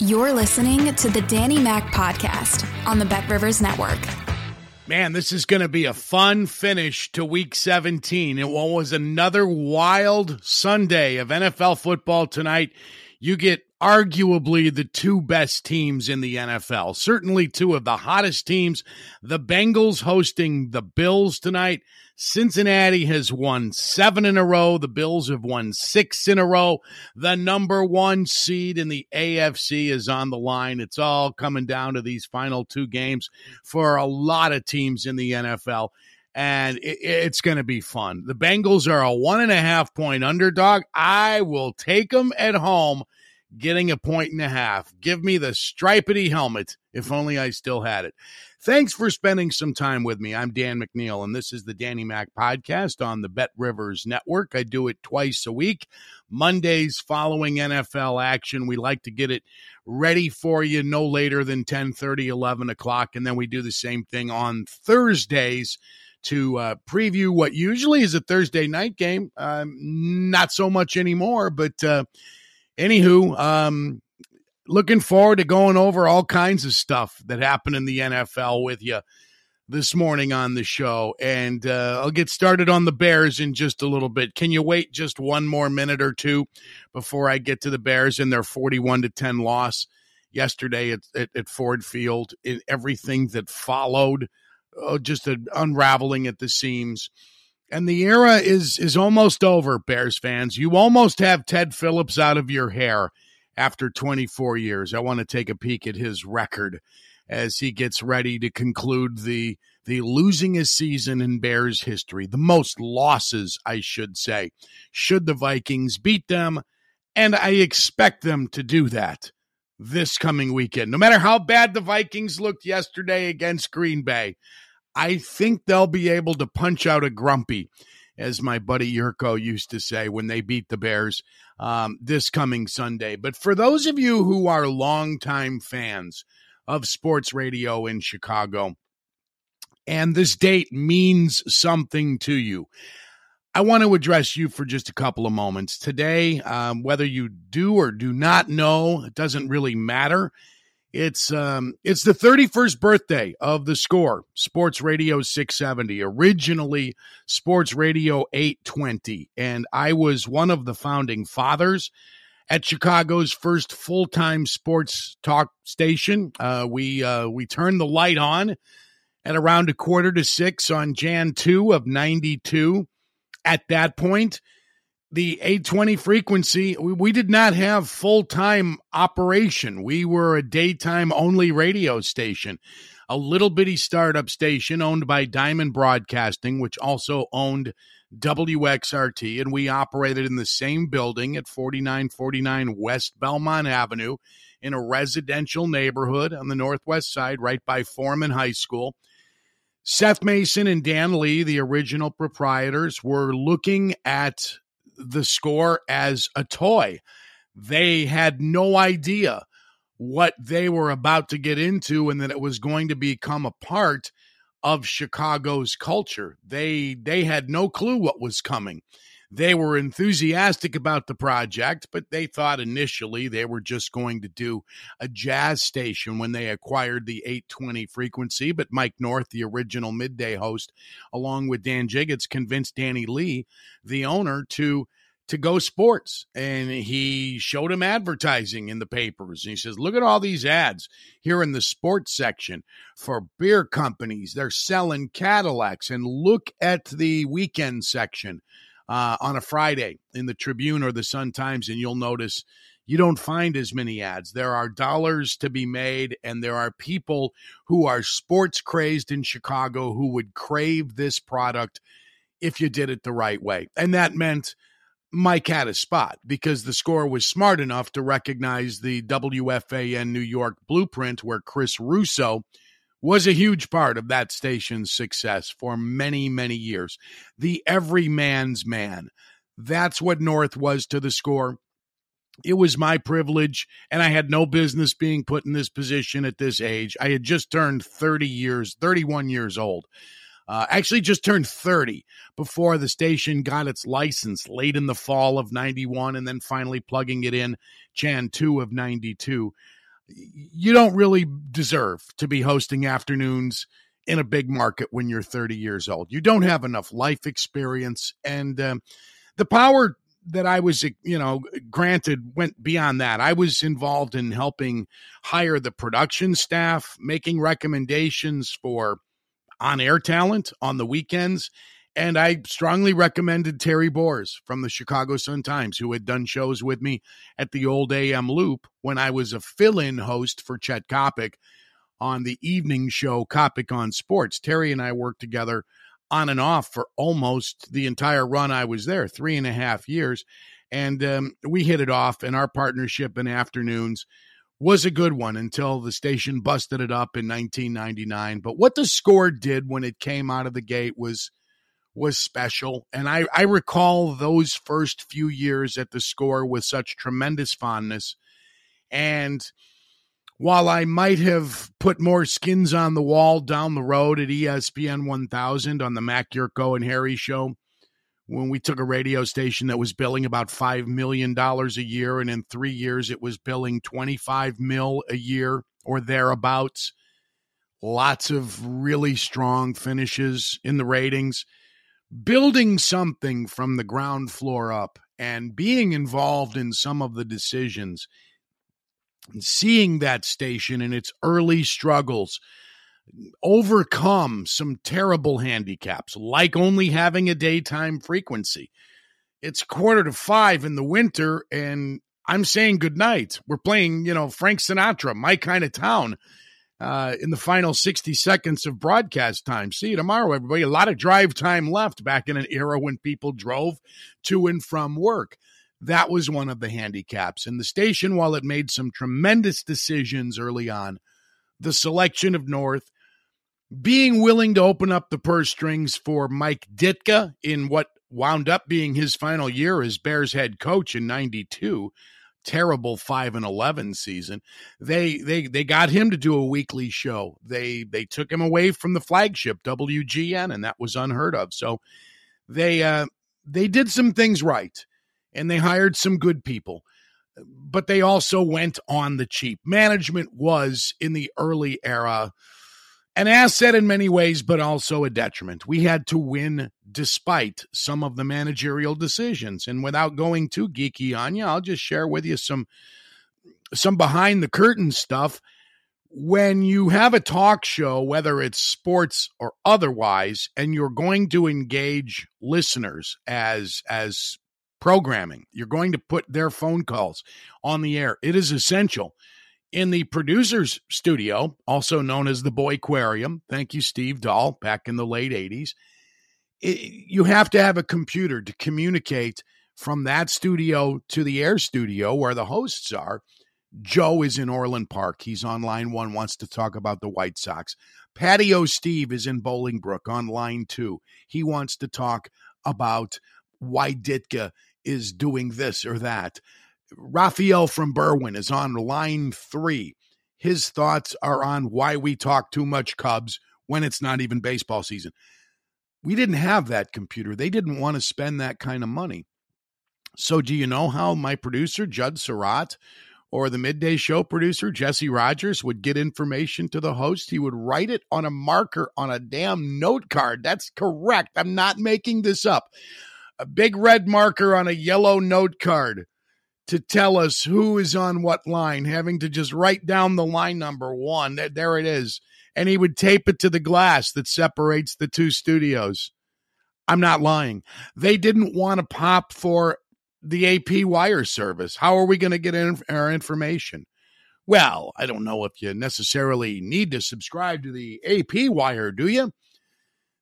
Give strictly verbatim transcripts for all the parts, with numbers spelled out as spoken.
You're listening to the Danny Mac Podcast on the BetRivers Network. Man, this is going to be a fun finish to Week seventeen. It was another wild Sunday of N F L football tonight. You get arguably the two best teams in the N F L, certainly two of the hottest teams. The Bengals hosting the Bills tonight. Cincinnati has won seven in a row. The Bills have won six in a row. The number one seed in the A F C is on the line. It's all coming down to these final two games for a lot of teams in the N F L, and it's going to be fun. The Bengals are a one and a half point underdog. I will take them at home, getting a point and a half. Give me the stripedy helmet, if only I still had it. Thanks for spending some time with me. I'm Dan McNeil, and this is the Danny Mac Podcast on the BetRivers Network. I do it twice a week, Mondays following N F L action. We like to get it ready for you no later than ten thirty, eleven o'clock, and then we do the same thing on Thursdays to uh, preview what usually is a Thursday night game. Um, not so much anymore, but uh, anywho, um, looking forward to going over all kinds of stuff that happened in the N F L with you this morning on the show. And uh, I'll get started on the Bears in just a little bit. Can you wait just one more minute or two before I get to the Bears and their forty-one to ten loss yesterday at, at, at Ford Field? In everything that followed, oh, just an unraveling at the seams. And the era is is almost over, Bears fans. You almost have Ted Phillips out of your hair after twenty-four years. I want to take a peek at his record as he gets ready to conclude the the losingest season in Bears history. The most losses, I should say, should the Vikings beat them. And I expect them to do that this coming weekend. No matter how bad the Vikings looked yesterday against Green Bay, I think they'll be able to punch out a grumpy, as my buddy Yurko used to say, when they beat the Bears um, this coming Sunday. But for those of you who are longtime fans of sports radio in Chicago, and this date means something to you, I want to address you for just a couple of moments. Today, um, whether you do or do not know, it doesn't really matter. It's um it's the thirty-first birthday of The Score, Sports Radio six seventy, originally Sports Radio eight twenty. And I was one of the founding fathers at Chicago's first full-time sports talk station. Uh, we uh, we turned the light on at around a quarter to six on January second of ninety-two. At that point, the eight twenty frequency, we, we did not have full-time operation. We were a daytime-only radio station, a little bitty startup station owned by Diamond Broadcasting, which also owned W X R T, and we operated in the same building at forty-nine forty-nine West Belmont Avenue in a residential neighborhood on the northwest side right by Foreman High School. Seth Mason and Dan Lee, the original proprietors, were looking at The Score as a toy. They had no idea what they were about to get into and that it was going to become a part of Chicago's culture. They they had no clue what was coming. They were enthusiastic about the project, but they thought initially they were just going to do a jazz station when they acquired the eight twenty frequency. But Mike North, the original midday host, along with Dan Jiggins, convinced Danny Lee, the owner, to to Go Sports, and he showed him advertising in the papers. And he says, look at all these ads here in the sports section for beer companies. They're selling Cadillacs. And look at the weekend section uh, on a Friday in the Tribune or the Sun-Times, and you'll notice you don't find as many ads. There are dollars to be made, and there are people who are sports crazed in Chicago who would crave this product if you did it the right way. And that meant Mike had a spot, because the Score was smart enough to recognize the W F A N New York blueprint, where Chris Russo was a huge part of that station's success for many, many years. The everyman's man. That's what North was to the Score. It was my privilege, and I had no business being put in this position at this age. I had just turned thirty years, thirty-one years old. Uh, actually just turned thirty before the station got its license late in the fall of ninety-one, and then finally plugging it in January second of ninety-two. You don't really deserve to be hosting afternoons in a big market when you're thirty years old. You don't have enough life experience, and um, the power that I was, you know, granted went beyond that. I was involved in helping hire the production staff, making recommendations for on-air talent on the weekends, and I strongly recommended Terry Boers from the Chicago Sun-Times, who had done shows with me at the old A M Loop when I was a fill-in host for Chet Kopic on the evening show Kopic on Sports. Terry and I worked together on and off for almost the entire run I was there, three and a half years, and um, we hit it off, and our partnership in afternoons was a good one until the station busted it up in nineteen ninety-nine. But what the Score did when it came out of the gate was was special. And I, I recall those first few years at the Score with such tremendous fondness. And while I might have put more skins on the wall down the road at E S P N one thousand on the Mac Yurko and Harry show, when we took a radio station that was billing about five million dollars a year, and in three years it was billing twenty-five mil a year or thereabouts. Lots of really strong finishes in the ratings. Building something from the ground floor up and being involved in some of the decisions and seeing that station in its early struggles overcome some terrible handicaps, like only having a daytime frequency. It's quarter to five in the winter, and I'm saying goodnight. We're playing, you know, Frank Sinatra, My Kind of Town, uh, in the final sixty seconds of broadcast time. See you tomorrow, everybody. A lot of drive time left back in an era when people drove to and from work. That was one of the handicaps. And the station, while it made some tremendous decisions early on, the selection of North, being willing to open up the purse strings for Mike Ditka in what wound up being his final year as Bears head coach in ninety-two, terrible five and eleven season. They they they got him to do a weekly show. They they took him away from the flagship W G N, and that was unheard of. So they uh, they did some things right, and they hired some good people. But they also went on the cheap. Management was, in the early era, an asset in many ways, but also a detriment. We had to win despite some of the managerial decisions. And without going too geeky on you, I'll just share with you some some behind-the-curtain stuff. When you have a talk show, whether it's sports or otherwise, and you're going to engage listeners as as. programming, you're going to put their phone calls on the air. It is essential in the producer's studio, also known as the Boyquarium. Thank you, Steve Dahl, back in the late eighties. It, you have to have a computer to communicate from that studio to the air studio where the hosts are. Joe is in Orland Park. He's on line one, wants to talk about the White Sox. Patio Steve is in Bolingbrook on line two. He wants to talk about why Ditka is doing this or that. Raphael from Berwyn is on line three. His thoughts are on why we talk too much Cubs when it's not even baseball season. We didn't have that computer. They didn't want to spend that kind of money. So do you know how my producer, Judd Surratt, or the midday show producer, Jesse Rogers, would get information to the host? He would write it on a marker on a damn note card. That's correct. I'm not making this up. a big red marker on a yellow note card to tell us who is on what line, having to just write down the line number one. There it is. And he would tape it to the glass that separates the two studios. I'm not lying. They didn't want to pop for the A P wire service. How are we going to get in our information? Well, I don't know if you necessarily need to subscribe to the A P wire, do you?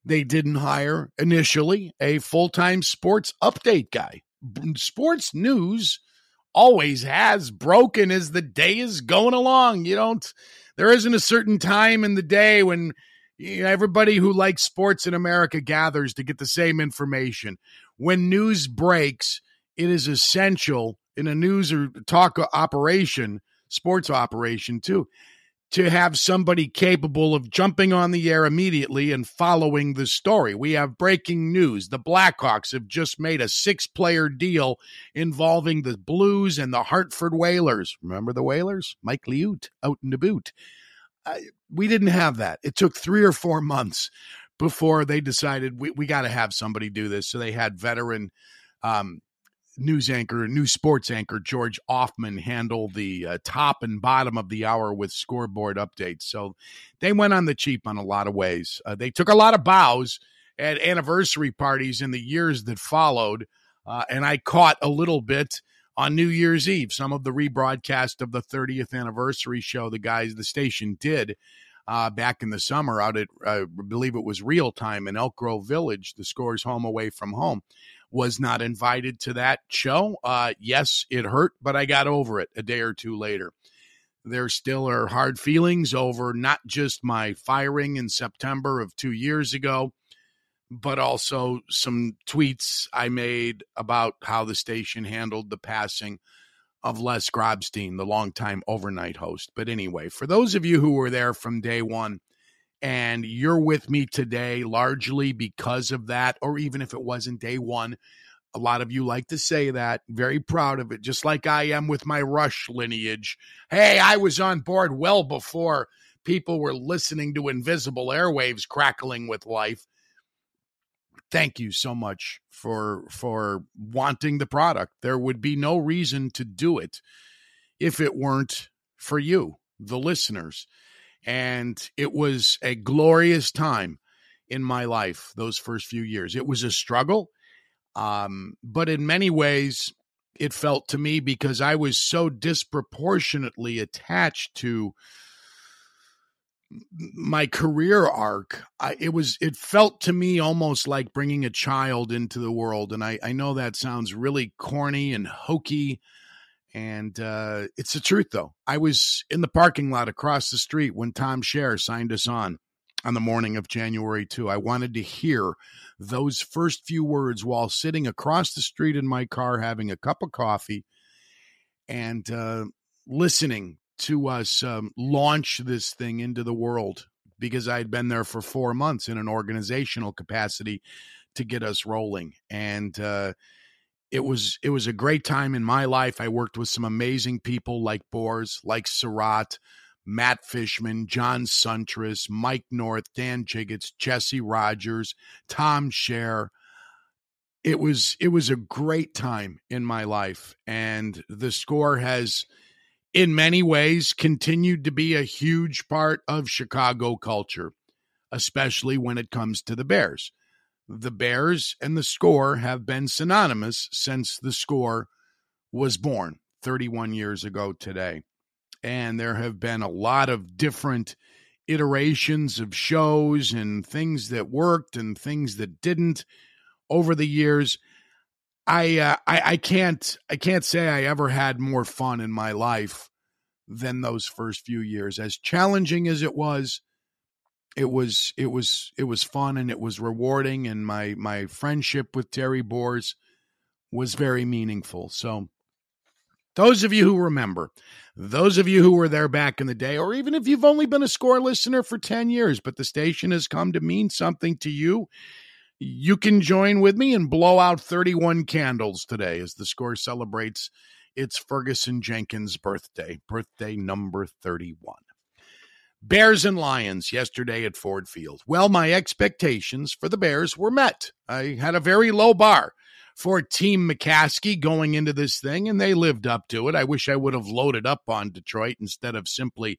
They didn't hire initially a full-time sports update guy. Sports news always has broken as the day is going along. You don't, there isn't a certain time in the day when you know, everybody who likes sports in America gathers to get the same information. When news breaks, it is essential in a news or talk operation, sports operation too, to have somebody capable of jumping on the air immediately and following the story. We have breaking news. The Blackhawks have just made a six-player deal involving the Blues and the Hartford Whalers. Remember the Whalers? Mike Liute out in the boot. Uh, we didn't have that. It took three or four months before they decided we, we got to have somebody do this. So they had veteran um, news anchor, news sports anchor, George Offman handle the uh, top and bottom of the hour with scoreboard updates. So they went on the cheap on a lot of ways. Uh, they took a lot of bows at anniversary parties in the years that followed. Uh, and I caught a little bit on New Year's Eve, some of the rebroadcast of the thirtieth anniversary show the guys, the station did uh, back in the summer out at, I believe it was Real Time in Elk Grove Village, the Scores home away from home. Was not invited to that show. Uh, yes, it hurt, but I got over it a day or two later. There still are hard feelings over not just my firing in September of two years ago, but also some tweets I made about how the station handled the passing of Les Grobstein, the longtime overnight host. But anyway, for those of you who were there from day one and you're with me today largely because of that, or even if it wasn't day one, a lot of you like to say that, very proud of it, just like I am with my Rush lineage. Hey, I was on board well before people were listening to invisible airwaves crackling with life. Thank you so much for for wanting the product. There would be no reason to do it if it weren't for you, the listeners. And it was a glorious time in my life, those first few years. It was a struggle, um, but in many ways, it felt to me because I was so disproportionately attached to my career arc, I, it was, it felt to me almost like bringing a child into the world. And I, I know that sounds really corny and hokey, and uh, it's the truth though. I was in the parking lot across the street when Tom Scher signed us on, on the morning of January second. I wanted to hear those first few words while sitting across the street in my car, having a cup of coffee and uh, listening to us um, launch this thing into the world, because I had been there for four months in an organizational capacity to get us rolling. And uh, it was it was a great time in my life. I worked with some amazing people like Boers, like Surratt, Matt Fishman, John Suntress, Mike North, Dan Jiggins, Jesse Rogers, Tom Scher. It was it was a great time in my life, and the Score has, in many ways, continued to be a huge part of Chicago culture, especially when it comes to the Bears. The Bears and the Score have been synonymous since the Score was born thirty-one years ago today. And there have been a lot of different iterations of shows and things that worked and things that didn't over the years. I, uh, I I can't I can't say I ever had more fun in my life than those first few years. As challenging as it was, it was it was it was fun and it was rewarding. And my my friendship with Terry Boers was very meaningful. So those of you who remember, those of you who were there back in the day, or even if you've only been a Score listener for ten years, but the station has come to mean something to you, you can join with me and blow out thirty-one candles today as the Score celebrates its Ferguson Jenkins birthday, birthday number thirty-one. Bears and Lions yesterday at Ford Field. Well, my expectations for the Bears were met. I had a very low bar for Team McCaskey going into this thing, and they lived up to it. I wish I would have loaded up on Detroit instead of simply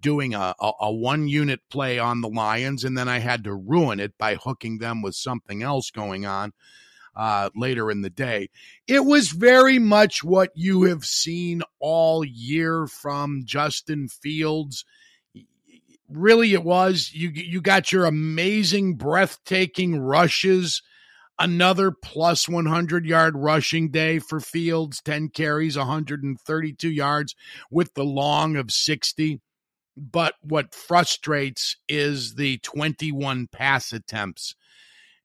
doing a, a, a one-unit play on the Lions, and then I had to ruin it by hooking them with something else going on uh, later in the day. It was very much what you have seen all year from Justin Fields. Really, it was. You, you got your amazing, breathtaking rushes. Another plus one hundred yard rushing day for Fields, ten carries, one hundred thirty-two yards with the long of sixty. But what frustrates is the twenty-one pass attempts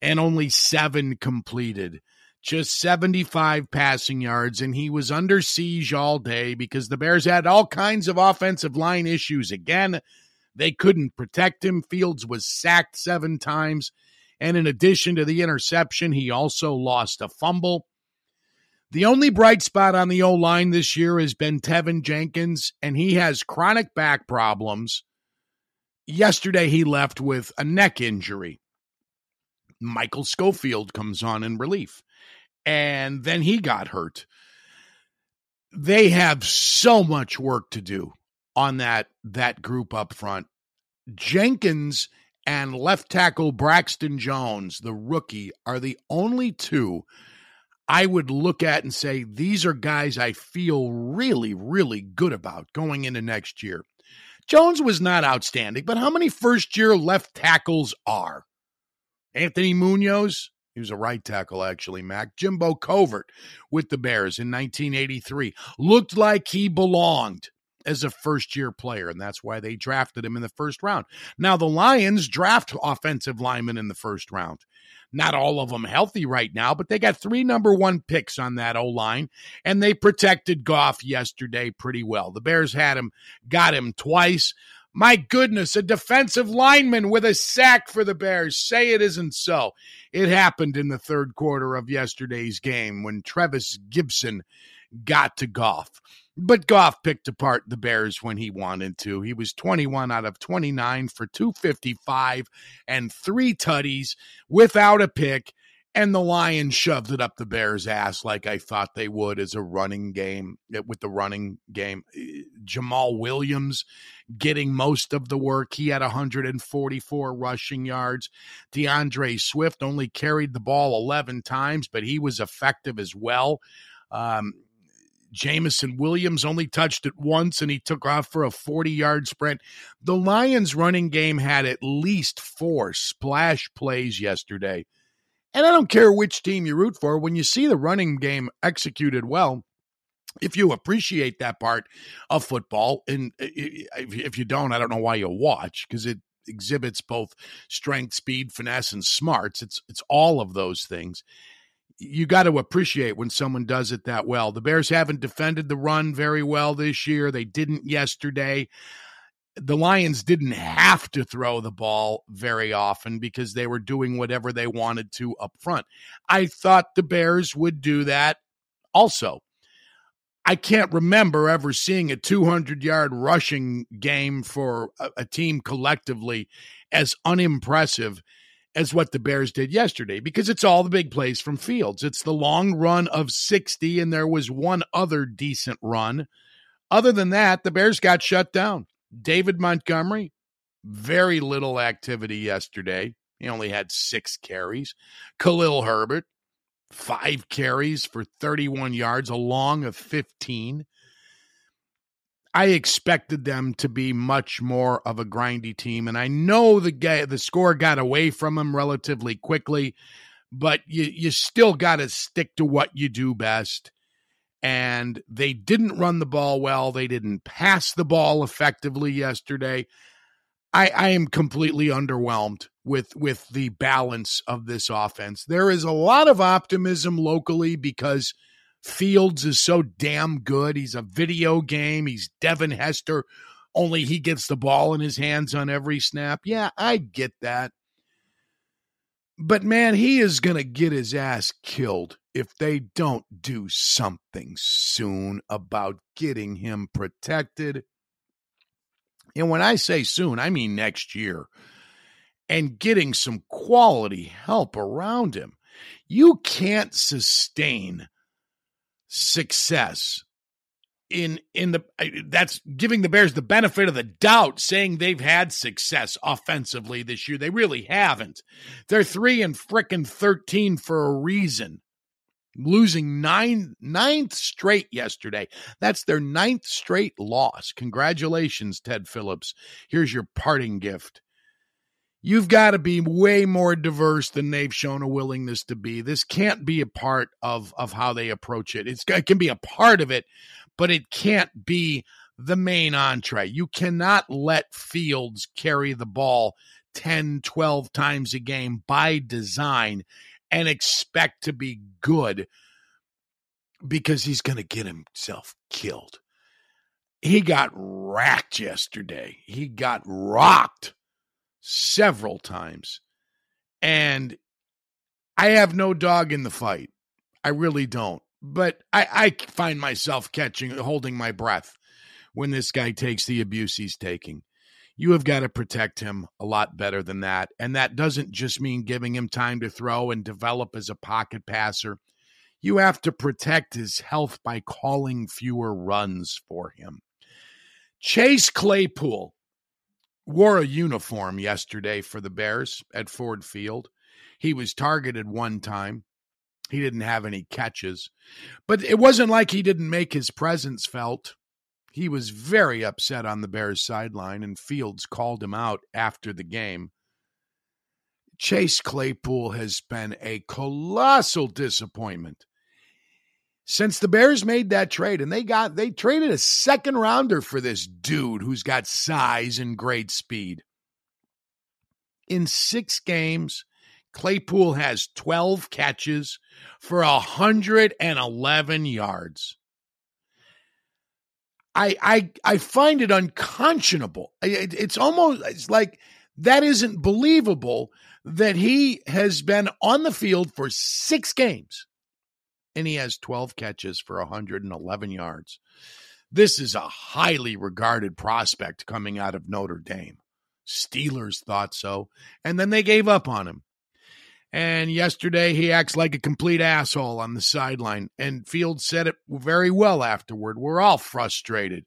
and only seven completed, just seventy-five passing yards. And he was under siege all day because the Bears had all kinds of offensive line issues. Again, they couldn't protect him. Fields was sacked seven times. And in addition to the interception, he also lost a fumble. The only bright spot on the O-line this year has been Tevin Jenkins, and he has chronic back problems. Yesterday, he left with a neck injury. Michael Schofield comes on in relief, and then he got hurt. They have so much work to do on that, that group up front. Jenkins and left tackle Braxton Jones, the rookie, are the only two I would look at and say, these are guys I feel really, really good about going into next year. Jones was not outstanding, but how many first-year left tackles are? Anthony Munoz, he was a right tackle, actually, Mac. Jimbo Covert with the Bears in nineteen eighty-three. Looked like he belonged as a first-year player, and that's why they drafted him in the first round. Now, the Lions draft offensive linemen in the first round. Not all of them healthy right now, but they got three number one picks on that O-line, and they protected Goff yesterday pretty well. The Bears had him, got him twice. My goodness, a defensive lineman with a sack for the Bears. Say it isn't so. It happened in the third quarter of yesterday's game when Travis Gibson got to Goff. But Goff picked apart the Bears when he wanted to. He was twenty-one out of twenty-nine for two fifty-five and three tutties without a pick, and the Lions shoved it up the Bears' ass like I thought they would as a running game, with the running game. Jamal Williams getting most of the work. He had one hundred forty-four rushing yards. DeAndre Swift only carried the ball eleven times, but he was effective as well. Um, Jamison Williams only touched it once, and he took off for a forty-yard sprint. The Lions' running game had at least four splash plays yesterday. And I don't care which team you root for, when you see the running game executed well, if you appreciate that part of football, and if you don't, I don't know why you watch, because it exhibits both strength, speed, finesse, and smarts. It's it's all of those things. You got to appreciate when someone does it that well. The Bears haven't defended the run very well this year. They didn't yesterday. The Lions didn't have to throw the ball very often because they were doing whatever they wanted to up front. I thought the Bears would do that also. I can't remember ever seeing a two hundred yard rushing game for a, a team collectively as unimpressive as what the Bears did yesterday, because it's all the big plays from Fields. It's the long run of sixty, and there was one other decent run. Other than that, the Bears got shut down. David Montgomery, very little activity yesterday. He only had six carries. Khalil Herbert, five carries for thirty-one yards, a long of fifteen. I expected them to be much more of a grindy team, and I know the guy, the score got away from them relatively quickly, but you, you still got to stick to what you do best, and they didn't run the ball well. They didn't pass the ball effectively yesterday. I, I am completely underwhelmed with, with the balance of this offense. There is a lot of optimism locally because Fields is so damn good. He's a video game. He's Devin Hester, only he gets the ball in his hands on every snap. Yeah, I get that. But, man, he is going to get his ass killed if they don't do something soon about getting him protected. And when I say soon, I mean next year. And getting some quality help around him. You can't sustain success in in the that's giving the Bears the benefit of the doubt, saying they've had success offensively this year. They really haven't. They're three and frickin' thirteen for a reason. Losing nine ninth straight yesterday. That's their ninth straight loss. Congratulations, Ted Phillips. Here's your parting gift. You've got to be way more diverse than they've shown a willingness to be. This can't be a part of, of how they approach it. It's, it can be a part of it, but it can't be the main entree. You cannot let Fields carry the ball ten, twelve times a game by design and expect to be good, because he's going to get himself killed. He got racked yesterday. He got rocked several times. And I have no dog in the fight. I really don't. But I, I find myself catching, holding my breath when this guy takes the abuse he's taking. You have got to protect him a lot better than that. And that doesn't just mean giving him time to throw and develop as a pocket passer. You have to protect his health by calling fewer runs for him. Chase Claypool wore a uniform yesterday for the Bears at Ford Field. He was targeted one time. He didn't have any catches. But it wasn't like he didn't make his presence felt. He was very upset on the Bears' sideline, and Fields called him out after the game. Chase Claypool has been a colossal disappointment since the Bears made that trade, and they got they traded a second rounder for this dude who's got size and great speed. In six games, Claypool has twelve catches for one hundred eleven yards. I, I I find it unconscionable. It, it's almost it's like that isn't believable that he has been on the field for six games and he has twelve catches for one hundred eleven yards. This is a highly regarded prospect coming out of Notre Dame. Steelers thought so, and then they gave up on him. And yesterday he acts like a complete asshole on the sideline. And Fields said it very well afterward. We're all frustrated.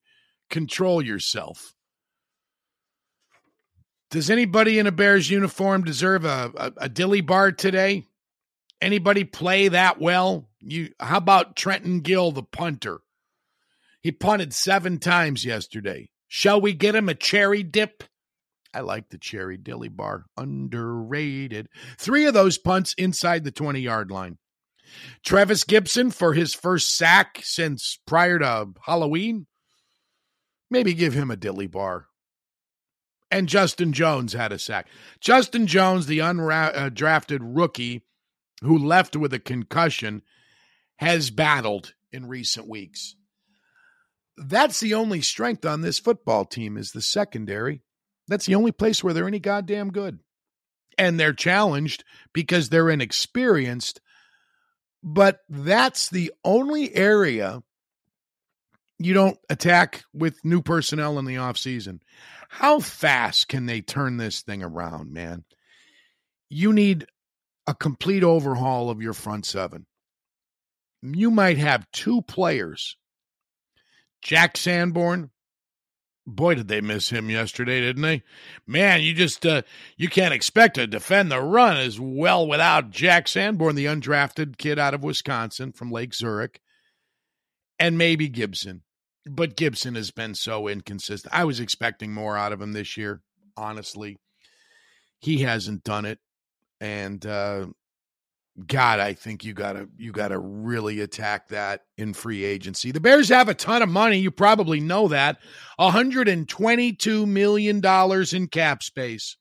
Control yourself. Does anybody in a Bears uniform deserve a, a, a dilly bar today? Anybody play that well? You how about Trenton Gill, the punter? He punted seven times yesterday. Shall we get him a cherry dip? I like the cherry dilly bar. Underrated. Three of those punts inside the twenty-yard line. Travis Gibson for his first sack since prior to Halloween. Maybe give him a dilly bar. And Justin Jones had a sack. Justin Jones, the undrafted rookie who left with a concussion, has battled in recent weeks. That's the only strength on this football team is the secondary. That's the only place where they're any goddamn good. And they're challenged because they're inexperienced. But that's the only area you don't attack with new personnel in the offseason. How fast can they turn this thing around, man? You need a complete overhaul of your front seven. You might have two players. Jack Sanborn. Boy, did they miss him yesterday, didn't they? Man, you just uh, you can't expect to defend the run as well without Jack Sanborn, the undrafted kid out of Wisconsin from Lake Zurich, and maybe Gibson. But Gibson has been so inconsistent. I was expecting more out of him this year, honestly. He hasn't done it, and uh, God, I think you gotta you gotta really attack that in free agency. The Bears have a ton of money. You probably know that. one hundred twenty-two million dollars in cap space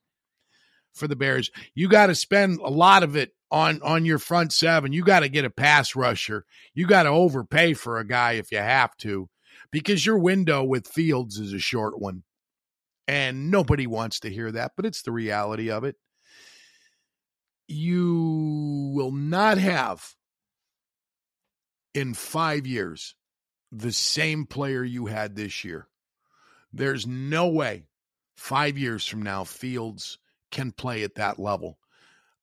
for the Bears. You got to spend a lot of it on on your front seven. You got to get a pass rusher. You got to overpay for a guy if you have to, because your window with Fields is a short one, and nobody wants to hear that, but it's the reality of it. You will not have in five years the same player you had this year. There's no way five years from now Fields can play at that level.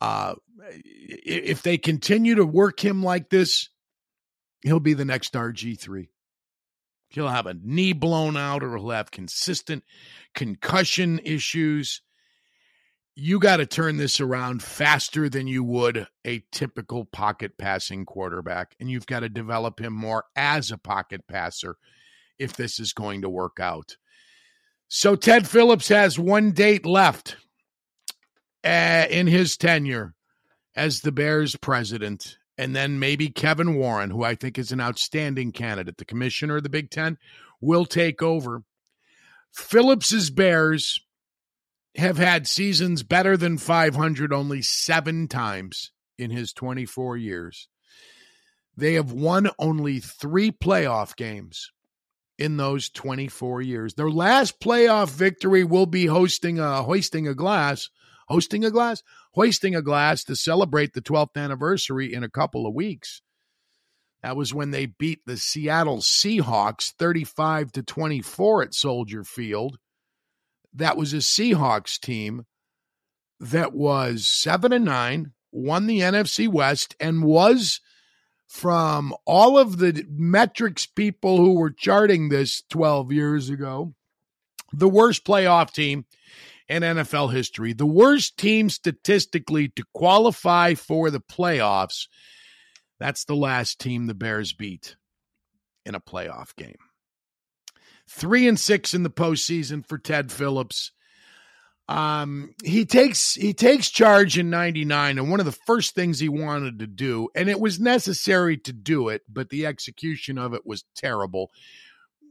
Uh, if they continue to work him like this, he'll be the next R G three. He'll have a knee blown out or he'll have consistent concussion issues. You got to turn this around faster than you would a typical pocket passing quarterback, and you've got to develop him more as a pocket passer if this is going to work out. So Ted Phillips has one date left uh, in his tenure as the Bears president, and then maybe Kevin Warren, who I think is an outstanding candidate, the commissioner of the Big Ten, will take over. Phillips's Bears have had seasons better than five hundred only seven times in his twenty-four years. They have won only three playoff games in those twenty-four years. Their last playoff victory will be hosting a, hoisting a glass, hosting a glass, hoisting a glass to celebrate the twelfth anniversary in a couple of weeks. That was when they beat the Seattle Seahawks thirty-five to twenty-four at Soldier Field. That was a Seahawks team that was seven and nine, won the N F C West, and was, from all of the metrics people who were charting this twelve years ago, the worst playoff team in N F L history. The worst team statistically to qualify for the playoffs. That's the last team the Bears beat in a playoff game. Three and six in the postseason for Ted Phillips. Um, he takes he takes charge in ninety-nine, and one of the first things he wanted to do, and it was necessary to do it, but the execution of it was terrible,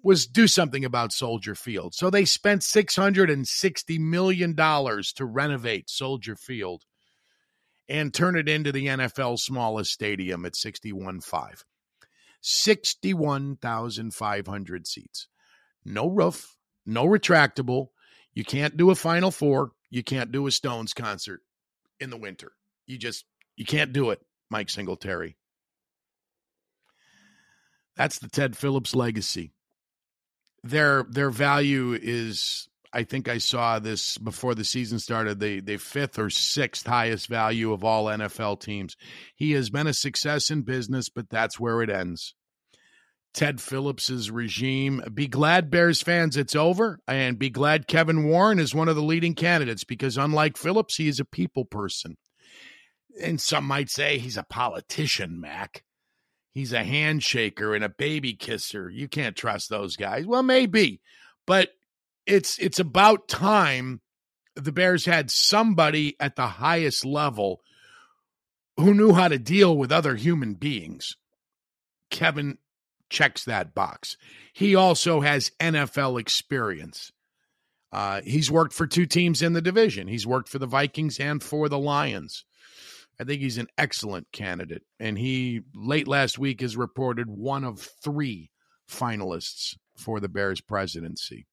was do something about Soldier Field. So they spent six hundred sixty million dollars to renovate Soldier Field and turn it into the N F L's smallest stadium at sixty-one thousand five hundred. sixty-one thousand five hundred seats. No roof, no retractable. You can't do a Final Four. You can't do a Stones concert in the winter. You just, you can't do it, Mike Singletary. That's the Ted Phillips legacy. Their their value is, I think I saw this before the season started, the, the fifth or sixth highest value of all N F L teams. He has been a success in business, but that's where it ends. Ted Phillips's regime. Be glad, Bears fans, it's over, and be glad Kevin Warren is one of the leading candidates, because unlike Phillips, he is a people person. And some might say he's a politician, Mac. He's a handshaker and a baby kisser. You can't trust those guys. Well, maybe, but it's it's about time the Bears had somebody at the highest level who knew how to deal with other human beings. Kevin checks that box. He also has N F L experience. Uh, he's worked for two teams in the division. He's worked for the Vikings and for the Lions. I think he's an excellent candidate. And he, late last week, is reported one of three finalists for the Bears presidency.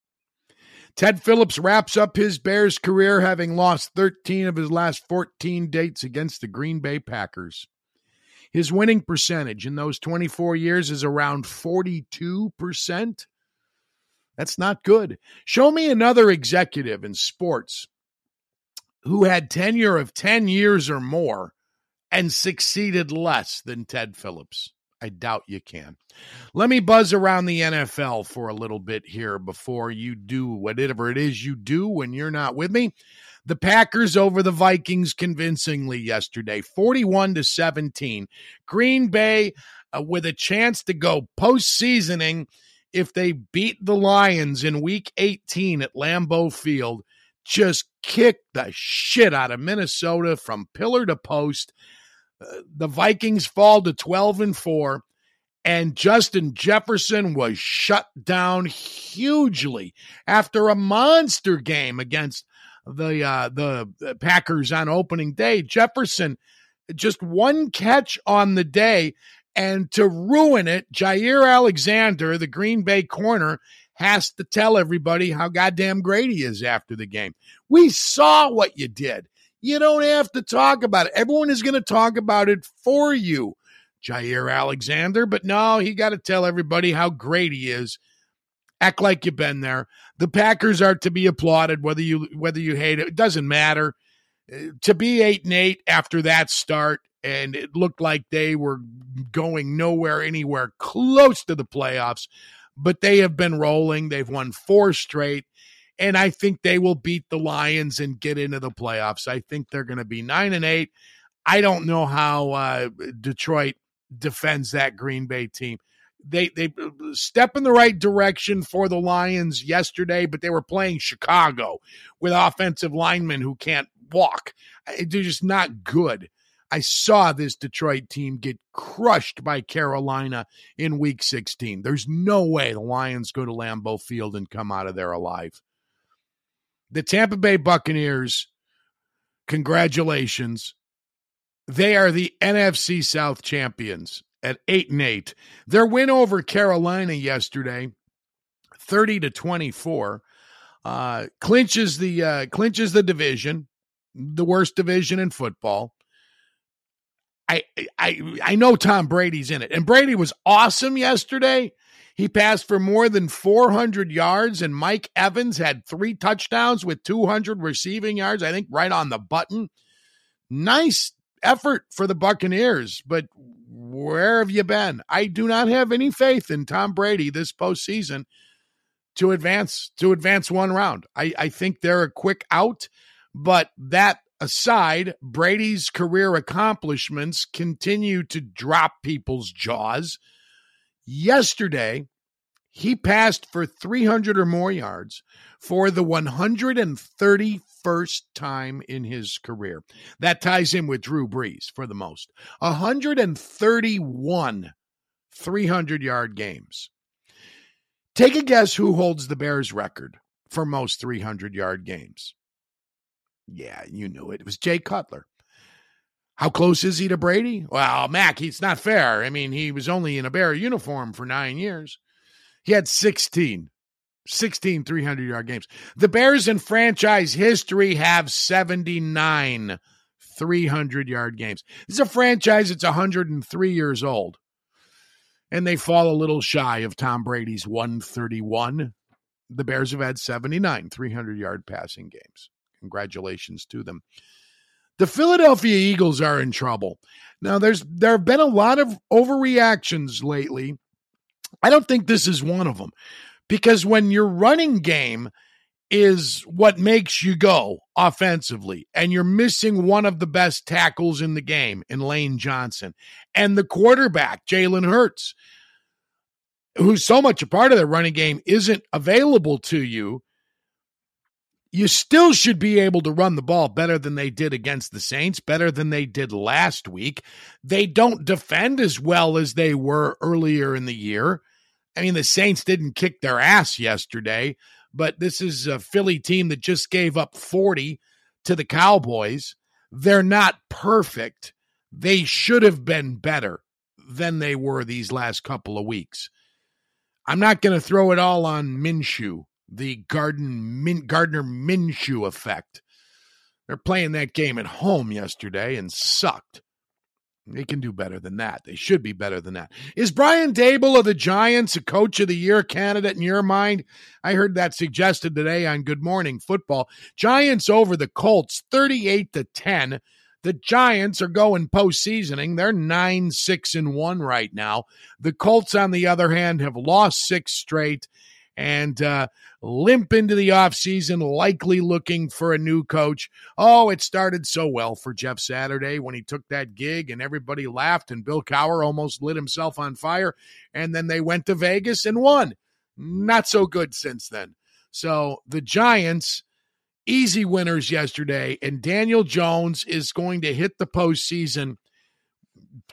Ted Phillips wraps up his Bears career, having lost thirteen of his last fourteen dates against the Green Bay Packers. His winning percentage in those twenty-four years is around forty-two percent. That's not good. Show me another executive in sports who had tenure of ten years or more and succeeded less than Ted Phillips. I doubt you can. Let me buzz around the N F L for a little bit here before you do whatever it is you do when you're not with me. The Packers over the Vikings convincingly yesterday, forty-one to seventeen. Green Bay uh, with a chance to go postseasoning if they beat the Lions in week eighteen at Lambeau Field. Just kicked the shit out of Minnesota from pillar to post. Uh, the Vikings fall to twelve and four, and Justin Jefferson was shut down hugely after a monster game against the uh, the Packers on opening day. Jefferson, just one catch on the day, and to ruin it, Jair Alexander, the Green Bay corner, has to tell everybody how goddamn great he is after the game. We saw what you did. You don't have to talk about it. Everyone is going to talk about it for you, Jair Alexander. But no, he got to tell everybody how great he is. Act like you've been there. The Packers are to be applauded, whether you whether you hate it. It doesn't matter. to be eight and eight after that start, and it looked like they were going nowhere anywhere close to the playoffs, but they have been rolling. They've won four straight, and I think they will beat the Lions and get into the playoffs. I think they're going to be nine and eight. I don't know how uh, Detroit defends that Green Bay team. They they step in the right direction for the Lions yesterday, but they were playing Chicago with offensive linemen who can't walk. They're just not good. I saw this Detroit team get crushed by Carolina in Week sixteen. There's no way the Lions go to Lambeau Field and come out of there alive. The Tampa Bay Buccaneers, congratulations. They are the N F C South champions at eight and eight. Their win over Carolina yesterday, thirty to twenty-four, uh, clinches the uh, clinches the division, the worst division in football. I I I know Tom Brady's in it, and Brady was awesome yesterday. He passed for more than four hundred yards, and Mike Evans had three touchdowns with two hundred receiving yards. I think right on the button. Nice effort for the Buccaneers, but where have you been? I do not have any faith in Tom Brady this postseason to advance to advance one round. I, I think they're a quick out, but that aside, Brady's career accomplishments continue to drop people's jaws. Yesterday, he passed for three hundred or more yards for the one hundred thirty-first time in his career. That ties in with Drew Brees for the most. one hundred thirty-one three hundred-yard games. Take a guess who holds the Bears record for most three hundred-yard games. Yeah, you knew it. It was Jay Cutler. How close is he to Brady? Well, Mac, it's not fair. I mean, he was only in a Bear uniform for nine years. He had sixteen, sixteen three hundred-yard games. The Bears in franchise history have seventy-nine three hundred-yard games. This is a franchise that's one hundred three years old, and they fall a little shy of Tom Brady's one hundred thirty-one. The Bears have had seventy-nine three hundred-yard passing games. Congratulations to them. The Philadelphia Eagles are in trouble. Now, there's there have been a lot of overreactions lately. I don't think this is one of them, because when your running game is what makes you go offensively, and you're missing one of the best tackles in the game in Lane Johnson, and the quarterback, Jalen Hurts, who's so much a part of the running game, isn't available to you, you still should be able to run the ball better than they did against the Saints, better than they did last week. They don't defend as well as they were earlier in the year. I mean, the Saints didn't kick their ass yesterday, but this is a Philly team that just gave up forty to the Cowboys. They're not perfect. They should have been better than they were these last couple of weeks. I'm not going to throw it all on Minshew. The Garden Min, Gardner Minshew effect. They're playing that game at home yesterday and sucked. They can do better than that. They should be better than that. Is Brian Daboll of the Giants a Coach of the Year candidate in your mind? I heard that suggested today on Good Morning Football. Giants over the Colts, thirty-eight to ten. The Giants are going postseasoning. They're nine six and one right now. The Colts, on the other hand, have lost six straight and uh, limp into the offseason, likely looking for a new coach. Oh, it started so well for Jeff Saturday when he took that gig and everybody laughed and Bill Cowher almost lit himself on fire, and then they went to Vegas and won. Not so good since then. So the Giants, easy winners yesterday, and Daniel Jones is going to hit the postseason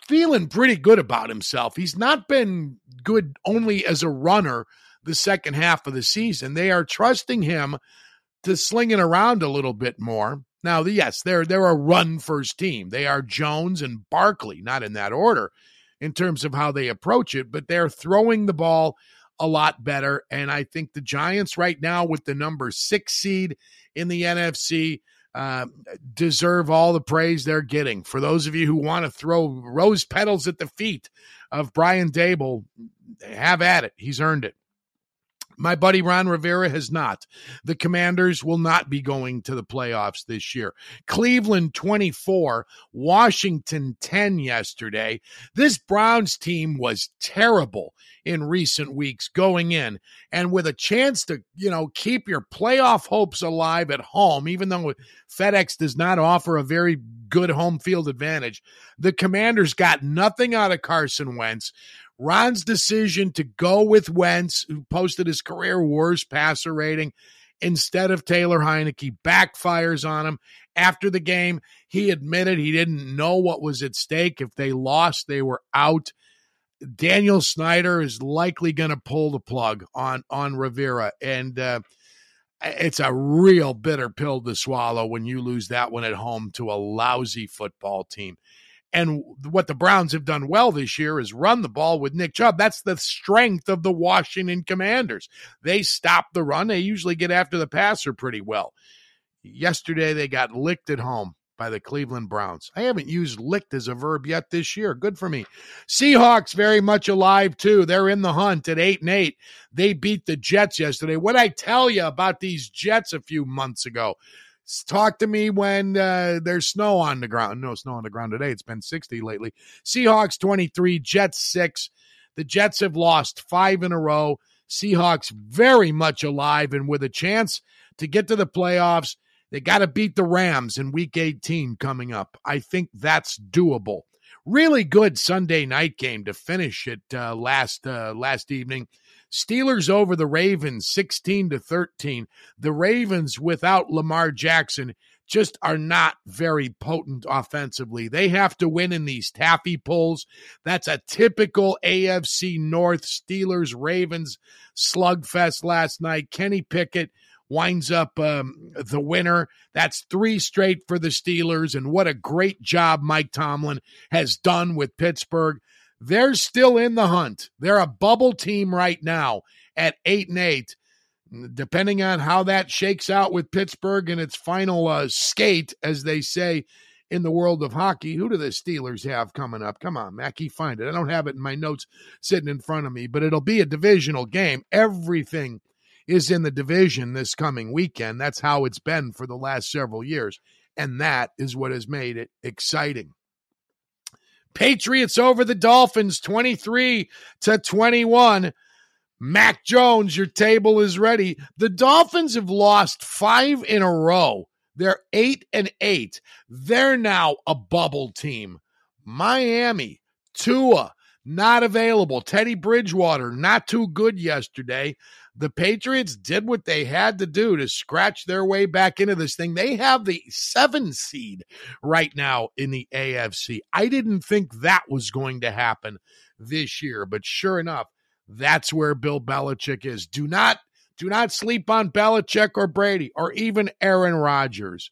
feeling pretty good about himself. He's not been good only as a runner the second half of the season. They are trusting him to sling it around a little bit more. Now, yes, they're, they're a run-first team. They are Jones and Barkley, not in that order in terms of how they approach it, but they're throwing the ball a lot better, and I think the Giants right now with the number six seed in the N F C uh, deserve all the praise they're getting. For those of you who want to throw rose petals at the feet of Brian Daboll, have at it. He's earned it. My buddy Ron Rivera has not. The Commanders will not be going to the playoffs this year. Cleveland twenty-four, Washington ten yesterday. This Browns team was terrible in recent weeks going in. And with a chance to, you know, keep your playoff hopes alive at home, even though FedEx does not offer a very good home field advantage, the Commanders got nothing out of Carson Wentz. Ron's decision to go with Wentz, who posted his career worst passer rating, instead of Taylor Heineke, backfires on him. After the game, he admitted he didn't know what was at stake. If they lost, they were out. Daniel Snyder is likely going to pull the plug on, on Rivera, and uh, it's a real bitter pill to swallow when you lose that one at home to a lousy football team. And what the Browns have done well this year is run the ball with Nick Chubb. That's the strength of the Washington Commanders. They stop the run. They usually get after the passer pretty well. Yesterday, they got licked at home by the Cleveland Browns. I haven't used licked as a verb yet this year. Good for me. Seahawks very much alive, too. They're in the hunt at eight and eight. They beat the Jets yesterday. What I tell you about these Jets a few months ago? Talk to me when uh, there's snow on the ground. No snow on the ground today. It's been sixty lately. Seahawks twenty-three, Jets six. The Jets have lost five in a row. Seahawks very much alive and with a chance to get to the playoffs. They got to beat the Rams in week eighteen coming up. I think that's doable. Really good Sunday night game to finish it uh, last uh, last evening. Steelers over the Ravens, sixteen to thirteen. The Ravens without Lamar Jackson just are not very potent offensively. They have to win in these taffy pulls. That's a typical A F C North Steelers-Ravens slugfest last night. Kenny Pickett winds up um, the winner. That's three straight for the Steelers, and what a great job Mike Tomlin has done with Pittsburgh. They're still in the hunt. They're a bubble team right now at eight and eight. Depending on how that shakes out with Pittsburgh in its final uh, skate, as they say in the world of hockey. Who do the Steelers have coming up? Come on, Mackie, find it. I don't have it in my notes sitting in front of me, but it'll be a divisional game. Everything is in the division this coming weekend. That's how it's been for the last several years, and that is what has made it exciting. Patriots over the Dolphins, twenty-three to twenty-one. Mac Jones, your table is ready. The Dolphins have lost five in a row. They're eight and eight. They're now a bubble team. Miami, Tua, not available. Teddy Bridgewater, not too good yesterday. The Patriots did what they had to do to scratch their way back into this thing. They have the seven seed right now in the A F C. I didn't think that was going to happen this year, but sure enough, that's where Bill Belichick is. Do not, do not sleep on Belichick or Brady or even Aaron Rodgers.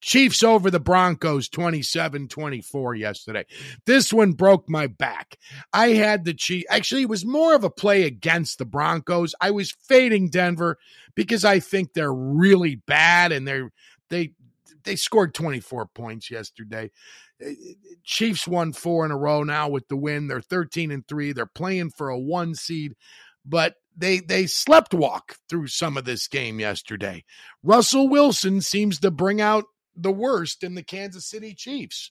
Chiefs over the Broncos, twenty-seven twenty-four yesterday. This one broke my back. I had the Chiefs. Actually, it was more of a play against the Broncos. I was fading Denver because I think they're really bad, and they they they scored twenty-four points yesterday. Chiefs won four in a row now with the win. They're thirteen and three. They're playing for a one seed, but They they slept walk through some of this game yesterday. Russell Wilson seems to bring out the worst in the Kansas City Chiefs.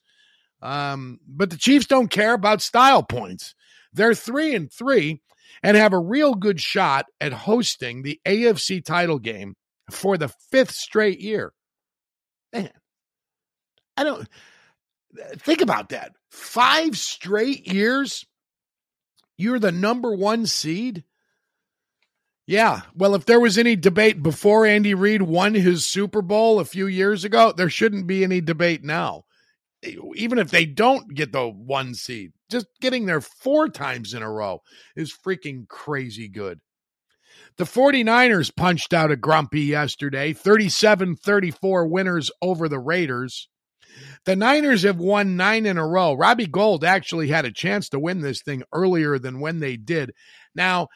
Um, but the Chiefs don't care about style points. They're three and three and have a real good shot at hosting the A F C title game for the fifth straight year. Man, I don't think about that. Five straight years. You're the number one seed. Yeah, well, if there was any debate before Andy Reid won his Super Bowl a few years ago, there shouldn't be any debate now. Even if they don't get the one seed, just getting there four times in a row is freaking crazy good. The 49ers punched out a grumpy yesterday, thirty-seven thirty-four winners over the Raiders. The Niners have won nine in a row. Robbie Gould actually had a chance to win this thing earlier than when they did. Now,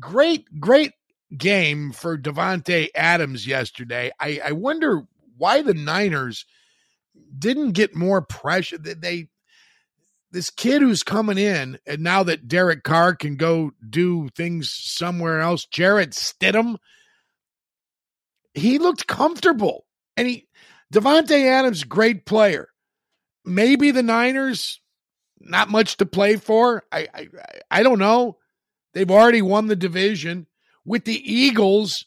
Great, great game for Devontae Adams yesterday. I, I wonder why the Niners didn't get more pressure. They this kid who's coming in, and now that Derek Carr can go do things somewhere else, Jarrett Stidham, he looked comfortable. And he, Devontae Adams, great player. Maybe the Niners, not much to play for. I, I, I don't know. They've already won the division. With the Eagles,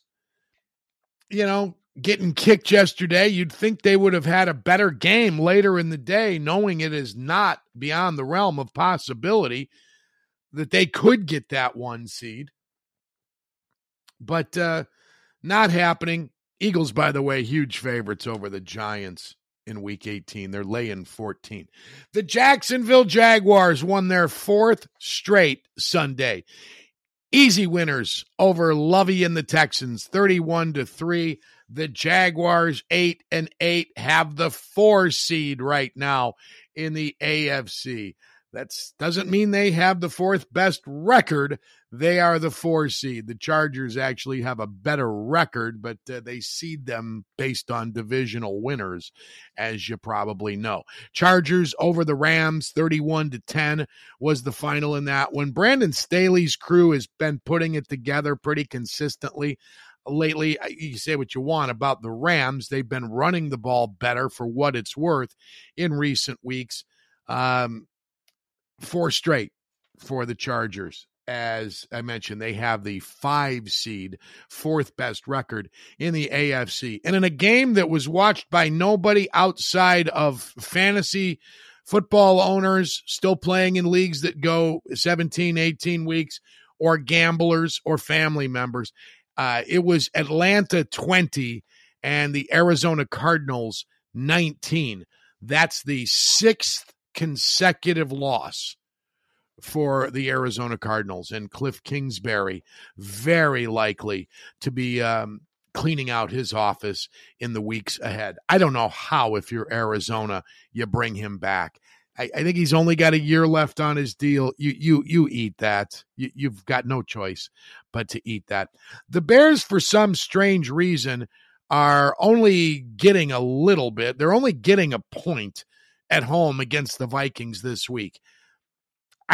you know, getting kicked yesterday, you'd think they would have had a better game later in the day, knowing it is not beyond the realm of possibility that they could get that one seed. But uh, not happening. Eagles, by the way, huge favorites over the Giants in Week eighteen. They're laying fourteen. The Jacksonville Jaguars won their fourth straight Sunday. Easy winners over Lovey and the Texans, thirty-one to three. The Jaguars, eight and eight, have the four seed right now in the A F C. That doesn't mean they have the fourth best record. They are the four seed. The Chargers actually have a better record, but uh, they seed them based on divisional winners, as you probably know. Chargers over the Rams, thirty-one to ten was the final in that one. Brandon Staley's crew has been putting it together pretty consistently lately. You say what you want about the Rams. They've been running the ball better for what it's worth in recent weeks. Um, four straight for the Chargers. As I mentioned, they have the five seed, fourth best record in the A F C. And in a game that was watched by nobody outside of fantasy football owners still playing in leagues that go seventeen, eighteen weeks, or gamblers or family members, Uh, it was Atlanta twenty and the Arizona Cardinals nineteen. That's the sixth consecutive loss for the Arizona Cardinals. And Cliff Kingsbury, very likely to be um, cleaning out his office in the weeks ahead. I don't know how, if you're Arizona, you bring him back. I, I think he's only got a year left on his deal. You you you eat that. You, you've got no choice but to eat that. The Bears, for some strange reason, are only getting a little bit. They're only getting a point at home against the Vikings this week.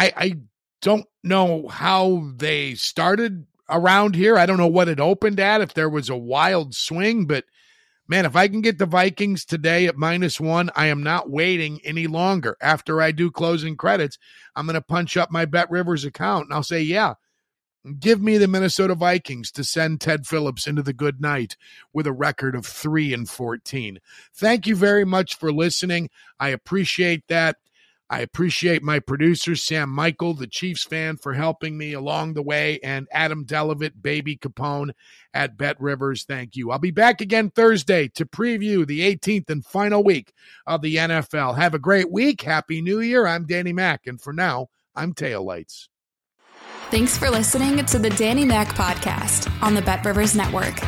I, I don't know how they started around here. I don't know what it opened at, if there was a wild swing, but man, if I can get the Vikings today at minus one, I am not waiting any longer. After I do closing credits, I'm going to punch up my BetRivers account, and I'll say, yeah, give me the Minnesota Vikings to send Ted Phillips into the good night with a record of three and fourteen. Thank you very much for listening. I appreciate that. I appreciate my producer, Sam Michael, the Chiefs fan, for helping me along the way, and Adam Delavitt, Baby Capone at Bet Rivers. Thank you. I'll be back again Thursday to preview the eighteenth and final week of the N F L. Have a great week. Happy New Year. I'm Danny Mac, and for now, I'm Taillights. Thanks for listening to the Danny Mac Podcast on the Bet Rivers Network.